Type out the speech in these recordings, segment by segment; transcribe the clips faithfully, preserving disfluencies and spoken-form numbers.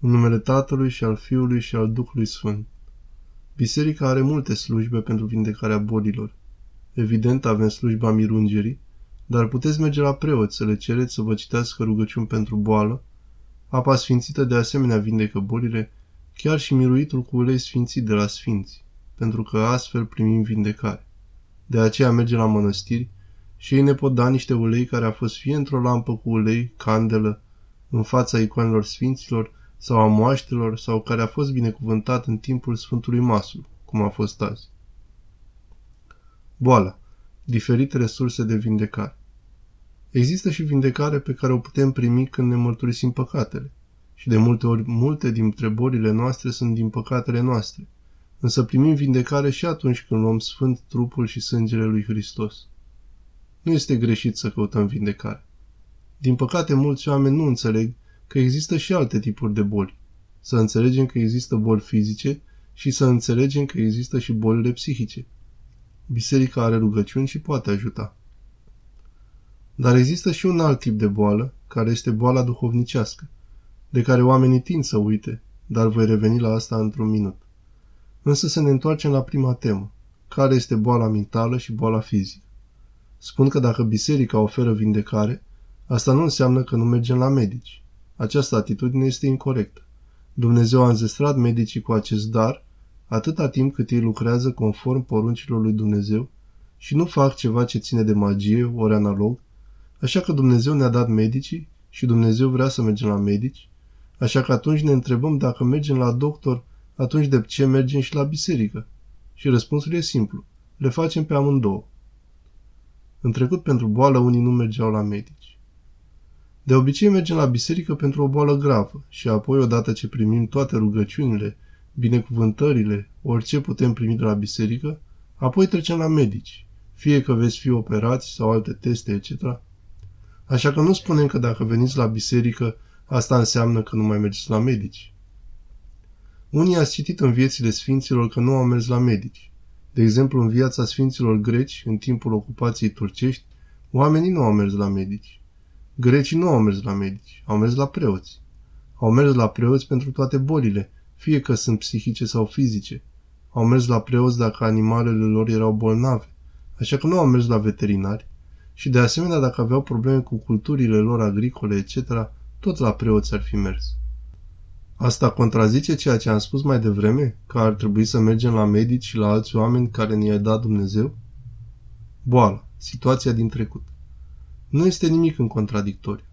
În numele Tatălui și al Fiului și al Duhului Sfânt. Biserica are multe slujbe pentru vindecarea bolilor. Evident, avem slujba mirungerii, dar puteți merge la preot să le cereți să vă citească rugăciuni pentru boală. Apa sfințită de asemenea vindecă bolile, chiar și miruitul cu ulei sfințit de la sfinți, pentru că astfel primim vindecare. De aceea merge la mănăstiri și ei ne pot da niște ulei care a fost fie într-o lampă cu ulei, candelă, în fața icoanelor sfinților sau a moaștelor, sau care a fost binecuvântat în timpul Sfântului Masul, cum a fost azi. Boala. Diferite resurse de vindecare. Există și vindecare pe care o putem primi când ne mărturisim păcatele. Și de multe ori, multe dintre bolile noastre sunt din păcatele noastre. Însă primim vindecare și atunci când luăm sfânt trupul și sângele lui Hristos. Nu este greșit să căutăm vindecare. Din păcate, mulți oameni nu înțeleg că există și alte tipuri de boli. Să înțelegem că există boli fizice și să înțelegem că există și bolile psihice. Biserica are rugăciuni și poate ajuta. Dar există și un alt tip de boală, care este boala duhovnicească, de care oamenii tind să uite, dar voi reveni la asta într-un minut. Însă să ne întoarcem la prima temă, care este boala mentală și boala fizică. Spun că dacă biserica oferă vindecare, asta nu înseamnă că nu mergem la medici. Această atitudine este incorectă. Dumnezeu a înzestrat medicii cu acest dar, atâta timp cât ei lucrează conform poruncilor lui Dumnezeu și nu fac ceva ce ține de magie ori analog, așa că Dumnezeu ne-a dat medicii și Dumnezeu vrea să mergem la medici, așa că atunci ne întrebăm dacă mergem la doctor, atunci de ce mergem și la biserică? Și răspunsul e simplu, le facem pe amândouă. În trecut, pentru boală, unii nu mergeau la medici. De obicei mergem la biserică pentru o boală gravă și apoi, odată ce primim toate rugăciunile, binecuvântările, orice putem primi de la biserică, apoi trecem la medici, fie că veți fi operați sau alte teste, et cetera. Așa că nu spunem că dacă veniți la biserică, asta înseamnă că nu mai mergeți la medici. Unii ați citit în viețile sfinților că nu au mers la medici. De exemplu, în viața sfinților greci, în timpul ocupației turcești, oamenii nu au mers la medici. Grecii nu au mers la medici, au mers la preoți. Au mers la preoți pentru toate bolile, fie că sunt psihice sau fizice. Au mers la preoți dacă animalele lor erau bolnave, așa că nu au mers la veterinari. Și de asemenea, dacă aveau probleme cu culturile lor agricole, et cetera, tot la preoți ar fi mers. Asta contrazice ceea ce am spus mai devreme, că ar trebui să mergem la medici și la alți oameni care ne-i-a dat Dumnezeu? Boala, situația din trecut. Nu este nimic în contradictoriu.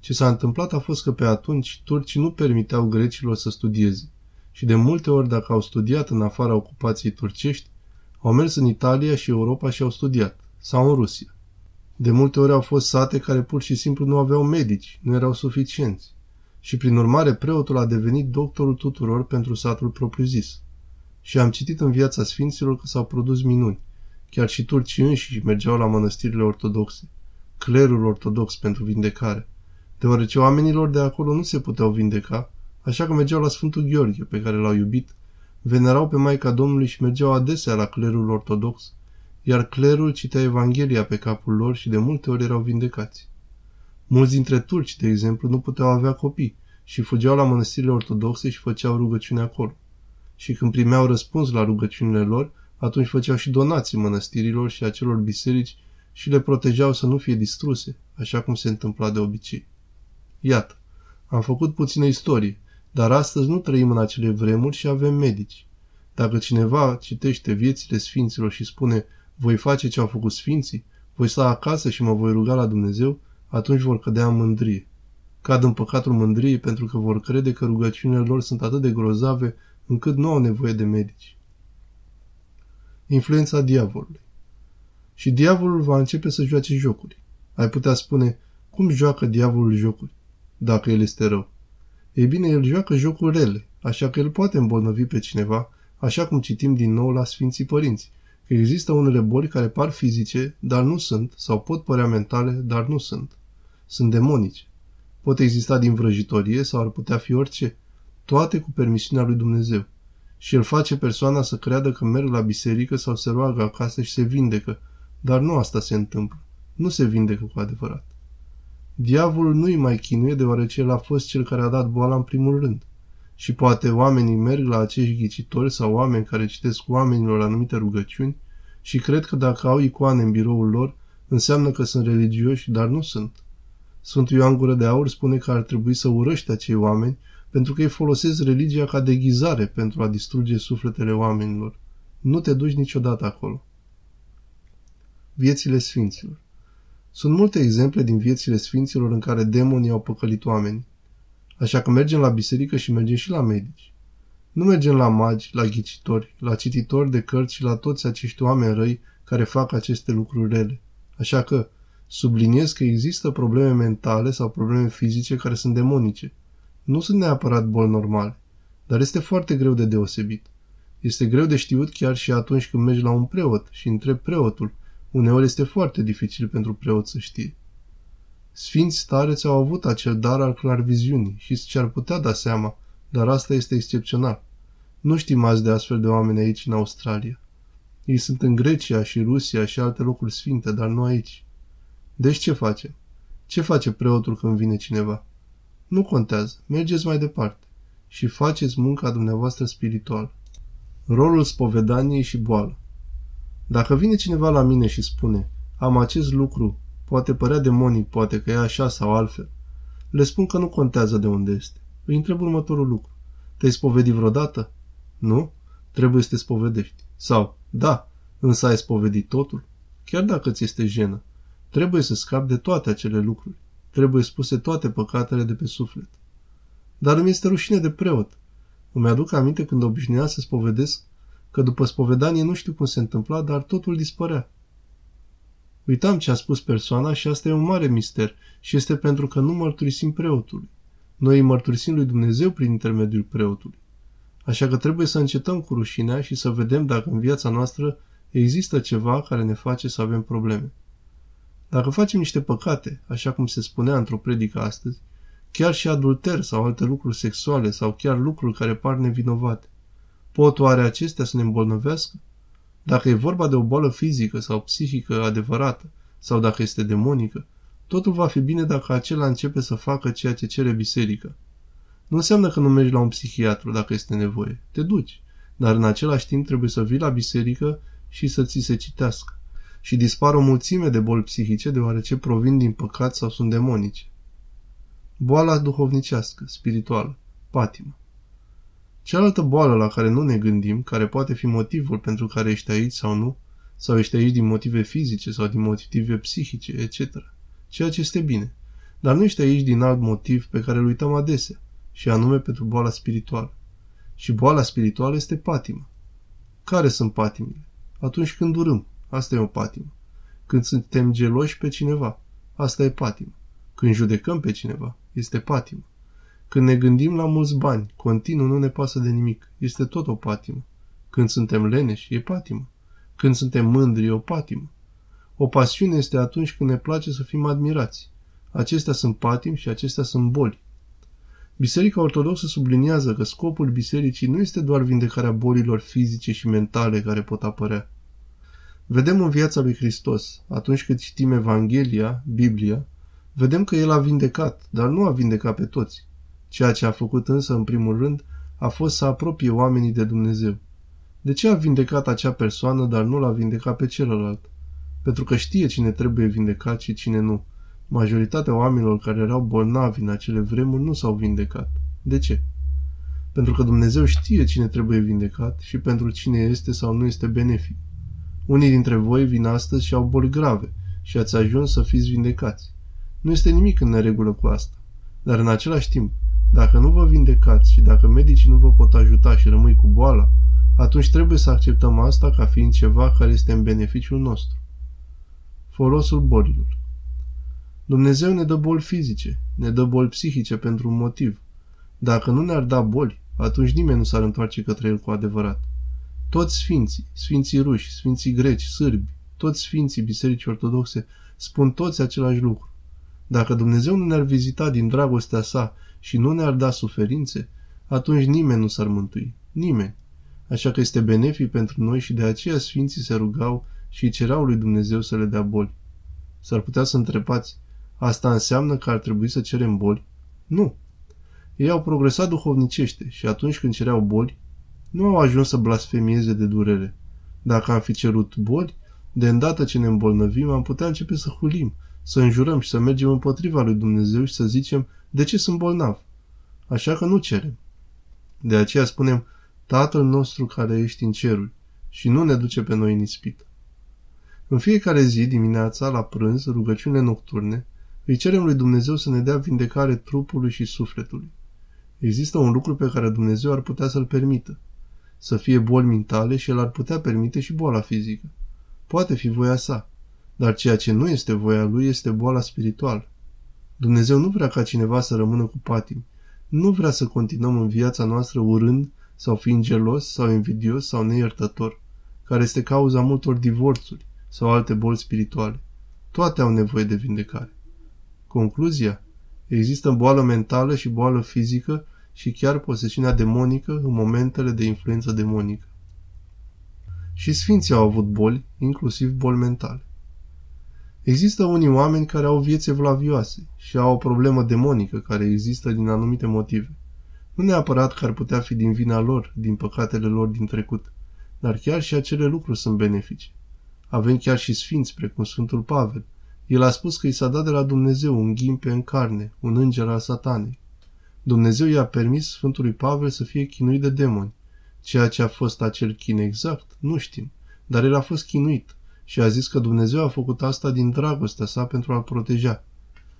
Ce s-a întâmplat a fost că pe atunci turcii nu permiteau grecilor să studieze. Și de multe ori, dacă au studiat în afara ocupației turcești, au mers în Italia și Europa și au studiat, sau în Rusia. De multe ori au fost sate care pur și simplu nu aveau medici, nu erau suficienți. Și prin urmare preotul a devenit doctorul tuturor pentru satul propriu-zis. Și am citit în viața sfinților că s-au produs minuni. Chiar și turcii înșiși mergeau la mănăstirile ortodoxe, clerul ortodox pentru vindecare, deoarece oamenilor de acolo nu se puteau vindeca, așa că mergeau la Sfântul Gheorghe, pe care l-au iubit, venerau pe Maica Domnului și mergeau adesea la clerul ortodox, iar clerul citea Evanghelia pe capul lor și de multe ori erau vindecați. Mulți dintre turci, de exemplu, nu puteau avea copii și fugeau la mănăstirile ortodoxe și făceau rugăciune acolo. Și când primeau răspuns la rugăciunile lor, atunci făceau și donații mănăstirilor și acelor biserici și le protejau să nu fie distruse, așa cum se întâmpla de obicei. Iată, am făcut puțină istorie, dar astăzi nu trăim în acele vremuri și avem medici. Dacă cineva citește viețile sfinților și spune: voi face ce au făcut sfinții, voi sta acasă și mă voi ruga la Dumnezeu, atunci vor cădea în mândrie. Cad în păcatul mândriei pentru că vor crede că rugăciunile lor sunt atât de grozave încât nu au nevoie de medici. Influența diavolului. Și diavolul va începe să joace jocuri. Ai putea spune: cum joacă diavolul jocuri, dacă el este rău? Ei bine, el joacă jocuri rele, așa că el poate îmbolnăvi pe cineva, așa cum citim din nou la Sfinții Părinți, că există unele boli care par fizice, dar nu sunt, sau pot părea mentale, dar nu sunt. Sunt demonice. Pot exista din vrăjitorie sau ar putea fi orice, toate cu permisiunea lui Dumnezeu. Și el face persoana să creadă că merg la biserică sau se roagă acasă și se vindecă, dar nu asta se întâmplă. Nu se vindecă cu adevărat. Diavolul nu-i mai chinuie deoarece el a fost cel care a dat boala în primul rând. Și poate oamenii merg la acești ghicitori sau oameni care citesc oamenilor anumite rugăciuni și cred că dacă au icoane în biroul lor, înseamnă că sunt religioși, dar nu sunt. Sfântul Ioan Gură de Aur spune că ar trebui să urăști acei oameni pentru că ei folosesc religia ca deghizare pentru a distruge sufletele oamenilor. Nu te duci niciodată acolo. Viețile sfinților. Sunt multe exemple din viețile sfinților în care demonii au păcălit oamenii. Așa că mergem la biserică și mergem și la medici. Nu mergem la magi, la ghicitori, la cititori de cărți și la toți acești oameni răi care fac aceste lucruri rele. Așa că subliniez că există probleme mentale sau probleme fizice care sunt demonice. Nu sunt neapărat boli normale, dar este foarte greu de deosebit. Este greu de știut chiar și atunci când mergi la un preot și întrebi preotul. Uneori este foarte dificil pentru preot să știe. Sfinți stareți au avut acel dar al clarviziunii și și-ar putea da seama, dar asta este excepțional. Nu știm azi de astfel de oameni aici în Australia. Ei sunt în Grecia și Rusia și alte locuri sfinte, dar nu aici. Deci ce facem? Ce face preotul când vine cineva? Nu contează, mergeți mai departe și faceți munca dumneavoastră spirituală. Rolul spovedaniei și boală. Dacă vine cineva la mine și spune, am acest lucru, poate părea demonic, poate că e așa sau altfel, le spun că nu contează de unde este. Îi întreb următorul lucru. Te-ai spovedit vreodată? Nu? Trebuie să te spovedești. Sau, da, însă ai spovedit totul? Chiar dacă ți este jenă, trebuie să scapi de toate acele lucruri. Trebuie spuse toate păcatele de pe suflet. Dar îmi este rușine de preot. Îmi aduc aminte când obișnuia să spovedesc că după spovedanie nu știu cum se întâmpla, dar totul dispărea. Uitam ce a spus persoana și asta e un mare mister și este pentru că nu mărturisim preotului. Noi îi mărturisim lui Dumnezeu prin intermediul preotului. Așa că trebuie să încetăm cu rușinea și să vedem dacă în viața noastră există ceva care ne face să avem probleme. Dacă facem niște păcate, așa cum se spunea într-o predică astăzi, chiar și adulter sau alte lucruri sexuale sau chiar lucruri care par nevinovate, pot oare acestea să ne îmbolnăvească? Dacă e vorba de o boală fizică sau psihică adevărată, sau dacă este demonică, totul va fi bine dacă acela începe să facă ceea ce cere biserica. Nu înseamnă că nu mergi la un psihiatru dacă este nevoie. Te duci, dar în același timp trebuie să vii la biserică și să ți se citească. Și dispar o mulțime de boli psihice deoarece provin din păcat sau sunt demonice. Boala duhovnicească, spirituală, patimă. Cealaltă boală la care nu ne gândim, care poate fi motivul pentru care ești aici sau nu, sau ești aici din motive fizice sau din motive psihice, et cetera. Ceea ce este bine. Dar nu ești aici din alt motiv pe care îl uităm adesea, și anume pentru boala spirituală. Și boala spirituală este patimă. Care sunt patimile? Atunci când urâm, asta e o patimă. Când suntem geloși pe cineva, asta e patimă. Când judecăm pe cineva, este patimă. Când ne gândim la mulți bani, continuu nu ne pasă de nimic, este tot o patimă. Când suntem leneși, e patimă. Când suntem mândri, e o patimă. O pasiune este atunci când ne place să fim admirați. Acestea sunt patimi și acestea sunt boli. Biserica Ortodoxă subliniază că scopul bisericii nu este doar vindecarea bolilor fizice și mentale care pot apărea. Vedem în viața lui Hristos, atunci când citim Evanghelia, Biblia, vedem că El a vindecat, dar nu a vindecat pe toți. Ceea ce a făcut însă, în primul rând, a fost să apropie oamenii de Dumnezeu. De ce a vindecat acea persoană, dar nu l-a vindecat pe celălalt? Pentru că știe cine trebuie vindecat și cine nu. Majoritatea oamenilor care erau bolnavi în acele vremuri nu s-au vindecat. De ce? Pentru că Dumnezeu știe cine trebuie vindecat și pentru cine este sau nu este benefic. Unii dintre voi vin astăzi și au boli grave și ați ajuns să fiți vindecați. Nu este nimic în neregulă cu asta. Dar în același timp, dacă nu vă vindecați și dacă medicii nu vă pot ajuta și rămâi cu boala, atunci trebuie să acceptăm asta ca fiind ceva care este în beneficiul nostru. Folosul bolilor. Dumnezeu ne dă boli fizice, ne dă boli psihice pentru un motiv. Dacă nu ne-ar da boli, atunci nimeni nu s-ar întoarce către El cu adevărat. Toți sfinții, sfinții ruși, sfinții greci, sârbi, toți sfinții bisericii ortodoxe spun toți același lucru. Dacă Dumnezeu nu ne-ar vizita din dragostea sa și nu ne-ar da suferințe, atunci nimeni nu s-ar mântui. Nimeni. Așa că este benefic pentru noi și de aceea sfinții se rugau și îi cereau lui Dumnezeu să le dea boli. S-ar putea să întrebați, asta înseamnă că ar trebui să cerem boli? Nu. Ei au progresat duhovnicește și atunci când cereau boli, nu au ajuns să blasfemieze de durere. Dacă am fi cerut boli, de îndată ce ne îmbolnăvim, am putea începe să hulim, să înjurăm și să mergem împotriva lui Dumnezeu și să zicem, de ce sunt bolnav? Așa că nu cerem. De aceea spunem, Tatăl nostru care ești în ceruri, și nu ne duce pe noi în ispită. În fiecare zi, dimineața, la prânz, rugăciune nocturne, îi cerem lui Dumnezeu să ne dea vindecare trupului și sufletului. Există un lucru pe care Dumnezeu ar putea să-l permită. Să fie boli mentale și el ar putea permite și boala fizică. Poate fi voia sa, dar ceea ce nu este voia lui este boala spirituală. Dumnezeu nu vrea ca cineva să rămână cu patimi. Nu vrea să continuăm în viața noastră urând sau fiind gelos sau invidios sau neiertător, care este cauza multor divorțuri sau alte boli spirituale. Toate au nevoie de vindecare. Concluzia? Există boală mentală și boală fizică și chiar posesiunea demonică în momentele de influență demonică. Și sfinții au avut boli, inclusiv boli mentale. Există unii oameni care au vieți evlavioase și au o problemă demonică care există din anumite motive. Nu neapărat că ar putea fi din vina lor, din păcatele lor din trecut, dar chiar și acele lucruri sunt benefice. Avem chiar și sfinți, precum Sfântul Pavel. El a spus că i s-a dat de la Dumnezeu un ghimpe în carne, un înger al Satanei. Dumnezeu i-a permis Sfântului Pavel să fie chinuit de demoni. Ceea ce a fost acel chin exact, nu știm, dar el a fost chinuit și a zis că Dumnezeu a făcut asta din dragostea sa pentru a-l proteja.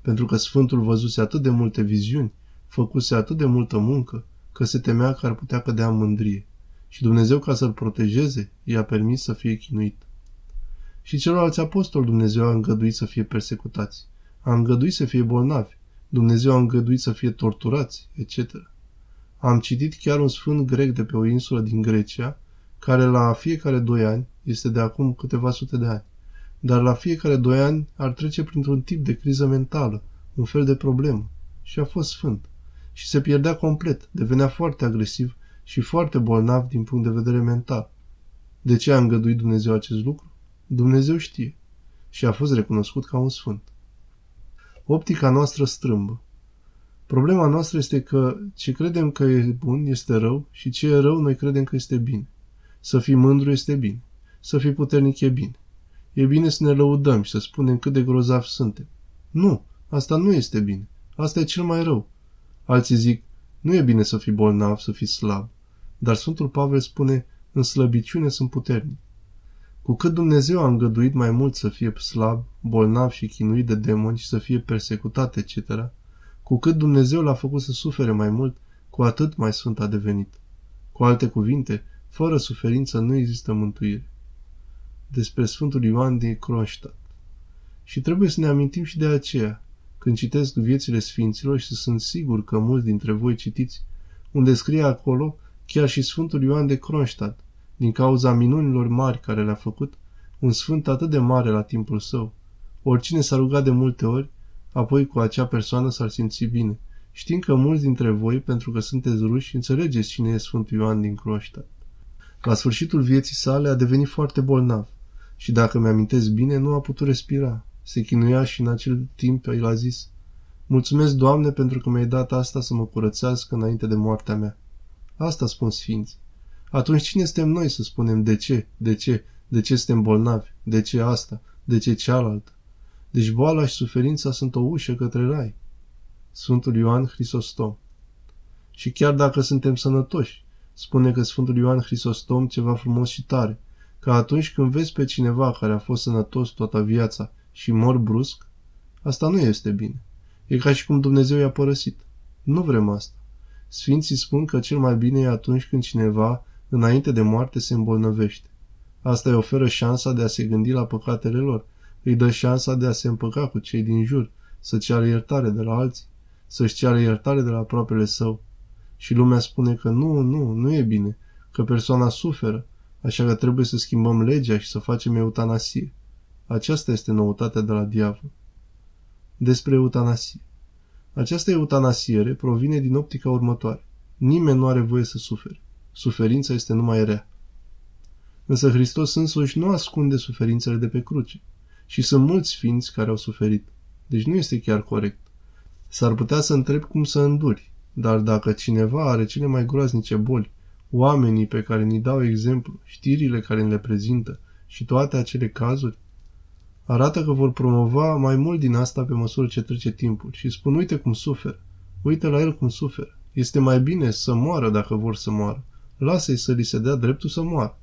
Pentru că Sfântul văzuse atât de multe viziuni, făcuse atât de multă muncă, că se temea că ar putea cădea în mândrie. Și Dumnezeu, ca să-l protejeze, i-a permis să fie chinuit. Și celorlalți apostoli Dumnezeu a îngăduit să fie persecutați, a îngăduit să fie bolnavi, Dumnezeu a îngăduit să fie torturați, et cetera. Am citit chiar un sfânt grec de pe o insulă din Grecia, care la fiecare doi ani, este de acum câteva sute de ani, dar la fiecare doi ani ar trece printr-un tip de criză mentală, un fel de problemă, și a fost sfânt. Și se pierdea complet, devenea foarte agresiv și foarte bolnav din punct de vedere mental. De ce a îngăduit Dumnezeu acest lucru? Dumnezeu știe. Și a fost recunoscut ca un sfânt. Optica noastră strâmbă. Problema noastră este că ce credem că e bun este rău și ce e rău noi credem că este bine. Să fii mândru este bine. Să fii puternic e bine. E bine să ne lăudăm și să spunem cât de grozavi suntem. Nu, asta nu este bine. Asta e cel mai rău. Alții zic, nu e bine să fii bolnav, să fii slab. Dar Sfântul Pavel spune, în slăbiciune sunt puternic. Cu cât Dumnezeu a îngăduit mai mult să fie slab, bolnav și chinuit de demoni și să fie persecutat, et cetera, cu cât Dumnezeu l-a făcut să sufere mai mult, cu atât mai sfânt a devenit. Cu alte cuvinte, fără suferință nu există mântuire. Despre Sfântul Ioan din Kronstadt. Și trebuie să ne amintim și de aceea, când citesc viețile sfinților și sunt sigur că mulți dintre voi citiți, unde scrie acolo chiar și Sfântul Ioan de Kronstadt, din cauza minunilor mari care le-a făcut, un sfânt atât de mare la timpul său. Oricine s-a rugat de multe ori, apoi cu acea persoană s-ar simți bine. Știm că mulți dintre voi, pentru că sunteți ruși, înțelegeți cine e Sfântul Ioan din Kronstadt. La sfârșitul vieții sale a devenit foarte bolnav și, dacă mi-amintesc bine, nu a putut respira. Se chinuia și în acel timp el a zis, mulțumesc, Doamne, pentru că mi-ai dat asta să mă curățească înainte de moartea mea. Asta spun sfinții. Atunci cine suntem noi să spunem de ce, de ce, de ce suntem bolnavi, de ce asta, de ce cealaltă? Deci boala și suferința sunt o ușă către rai. Sfântul Ioan Hristostom. Și chiar dacă suntem sănătoși, spune că Sfântul Ioan Hristostom ceva frumos și tare, că atunci când vezi pe cineva care a fost sănătos toată viața și mor brusc, asta nu este bine. E ca și cum Dumnezeu i-a părăsit. Nu vrem asta. Sfinții spun că cel mai bine e atunci când cineva înainte de moarte se îmbolnăvește. Asta îi oferă șansa de a se gândi la păcatele lor, îi dă șansa de a se împăca cu cei din jur, să ceară iertare de la alții, să-și ceară iertare de la aproapele său. Și lumea spune că nu, nu, nu e bine, că persoana suferă, așa că trebuie să schimbăm legea și să facem eutanasie. Aceasta este noutatea de la diavol. Despre eutanasie. Această eutanasiere provine din optica următoare. Nimeni nu are voie să sufere. Suferința este numai rea. Însă Hristos însuși nu ascunde suferințele de pe cruce. Și sunt mulți sfinți care au suferit. Deci nu este chiar corect. S-ar putea să întreb cum să înduri, Dar dacă cineva are cele mai groaznice boli, oamenii pe care ni dau exemplu, știrile care ni le prezintă și toate acele cazuri, arată că vor promova mai mult din asta pe măsură ce trece timpul și spun, uite cum suferă, uite la el cum suferă, este mai bine să moară dacă vor să moară, lasă-i să li se dea dreptul să moară.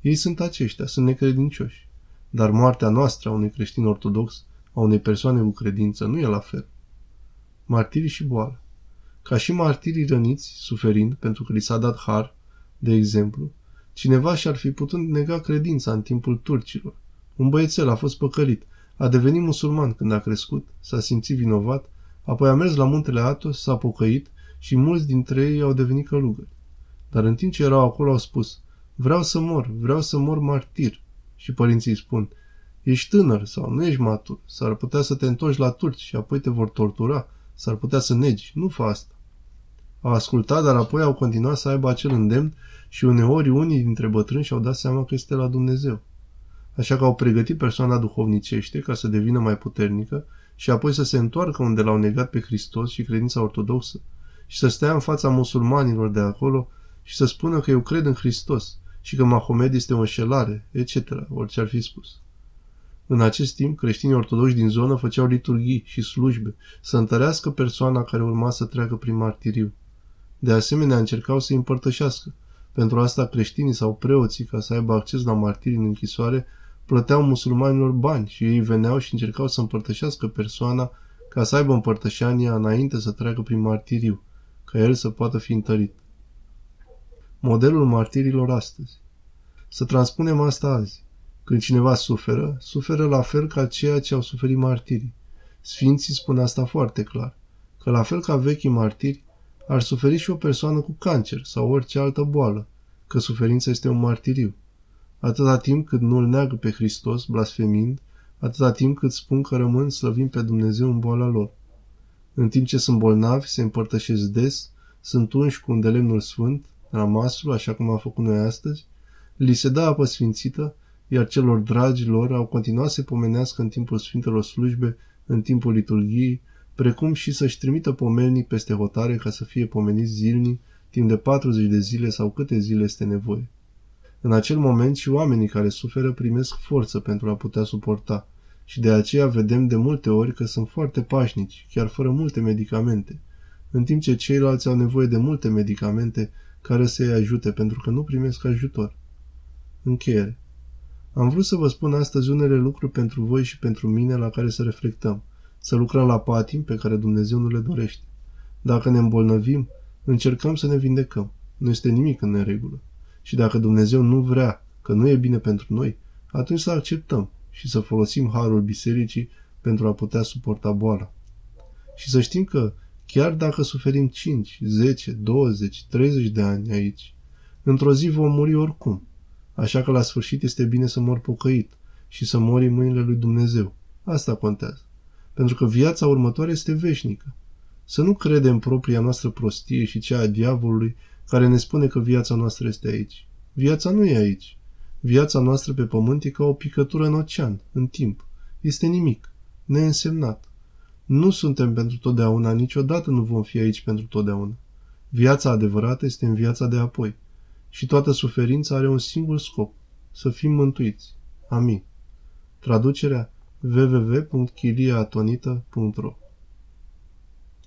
Ei sunt aceștia, sunt necredincioși, dar moartea noastră a unui creștin ortodox, a unei persoane cu credință, nu e la fel. Martirii și boală. Ca și martirii răniți, suferind, pentru că li s-a dat har, de exemplu, cineva și-ar fi putut nega credința în timpul turcilor. Un băiețel a fost păcălit, a devenit musulman când a crescut, s-a simțit vinovat, apoi a mers la muntele Athos, s-a pocăit și mulți dintre ei au devenit călugări. Dar în timp ce erau acolo au spus, vreau să mor, vreau să mor martir. Și părinții îi spun, ești tânăr sau nu ești matur, s-ar putea să te întorci la turci și apoi te vor tortura, s-ar putea să negi, nu fă asta. Au ascultat, dar apoi au continuat să aibă acel îndemn și uneori unii dintre bătrâni și-au dat seama că este la Dumnezeu. Așa că au pregătit persoana duhovnicește ca să devină mai puternică și apoi să se întoarcă unde l-au negat pe Hristos și credința ortodoxă și să stea în fața musulmanilor de acolo și să spună că eu cred în Hristos și că Mahomed este o înșelare, et cetera, orice ar fi spus. În acest timp, creștinii ortodoxi din zonă făceau liturghii și slujbe să întărească persoana care urma să treacă prin martiriu. De asemenea, încercau să îi împărtășească. Pentru asta, creștinii sau preoții, ca să aibă acces la martiri în închisoare, plăteau musulmanilor bani și ei veneau și încercau să împărtășească persoana ca să aibă împărtășania înainte să treacă prin martiriu, ca el să poată fi întărit. Modelul martirilor astăzi. Să transpunem asta azi. Când cineva suferă, suferă la fel ca ceea ce au suferit martirii. Sfinții spun asta foarte clar, că la fel ca vechii martiri, ar suferi și o persoană cu cancer sau orice altă boală, că suferința este un martiriu. Atâta timp cât nu îl neagă pe Hristos, blasfemind, atâta timp cât spun că rămân slăvind pe Dumnezeu în boala lor. În timp ce sunt bolnavi, se împărtășesc des, sunt unși cu îndelemnul sfânt, ramasul, așa cum am făcut noi astăzi, li se dă apă sfințită, iar celor dragi lor au continuat să pomenească în timpul sfintelor slujbe, în timpul liturghiei, precum și să-și trimită pomelnii peste hotare ca să fie pomeniți zilnic, timp de patruzeci de zile sau câte zile este nevoie. În acel moment și oamenii care suferă primesc forță pentru a putea suporta și de aceea vedem de multe ori că sunt foarte pașnici, chiar fără multe medicamente, în timp ce ceilalți au nevoie de multe medicamente care să-i ajute pentru că nu primesc ajutor. Încheiere. Am vrut să vă spun astăzi unele lucruri pentru voi și pentru mine la care să reflectăm, să lucrăm la patim pe care Dumnezeu nu le dorește. Dacă ne îmbolnăvim, încercăm să ne vindecăm. Nu este nimic în neregulă. Și dacă Dumnezeu nu vrea, că nu e bine pentru noi, atunci să acceptăm și să folosim harul bisericii pentru a putea suporta boala. Și să știm că, chiar dacă suferim cinci, zece, douăzeci, treizeci de ani aici, într-o zi vom muri oricum. Așa că la sfârșit este bine să mor pocăit și să mori în mâinile lui Dumnezeu. Asta contează. Pentru că viața următoare este veșnică. Să nu credem propria noastră prostie și cea a diavolului care ne spune că viața noastră este aici. Viața nu e aici. Viața noastră pe pământ e ca o picătură în ocean, în timp. Este nimic, neînsemnat. Nu suntem pentru totdeauna, niciodată nu vom fi aici pentru totdeauna. Viața adevărată este în viața de apoi. Și toată suferința are un singur scop, să fim mântuiți. Amin. Traducerea double-u double-u double-u punct chilia atonita punct ro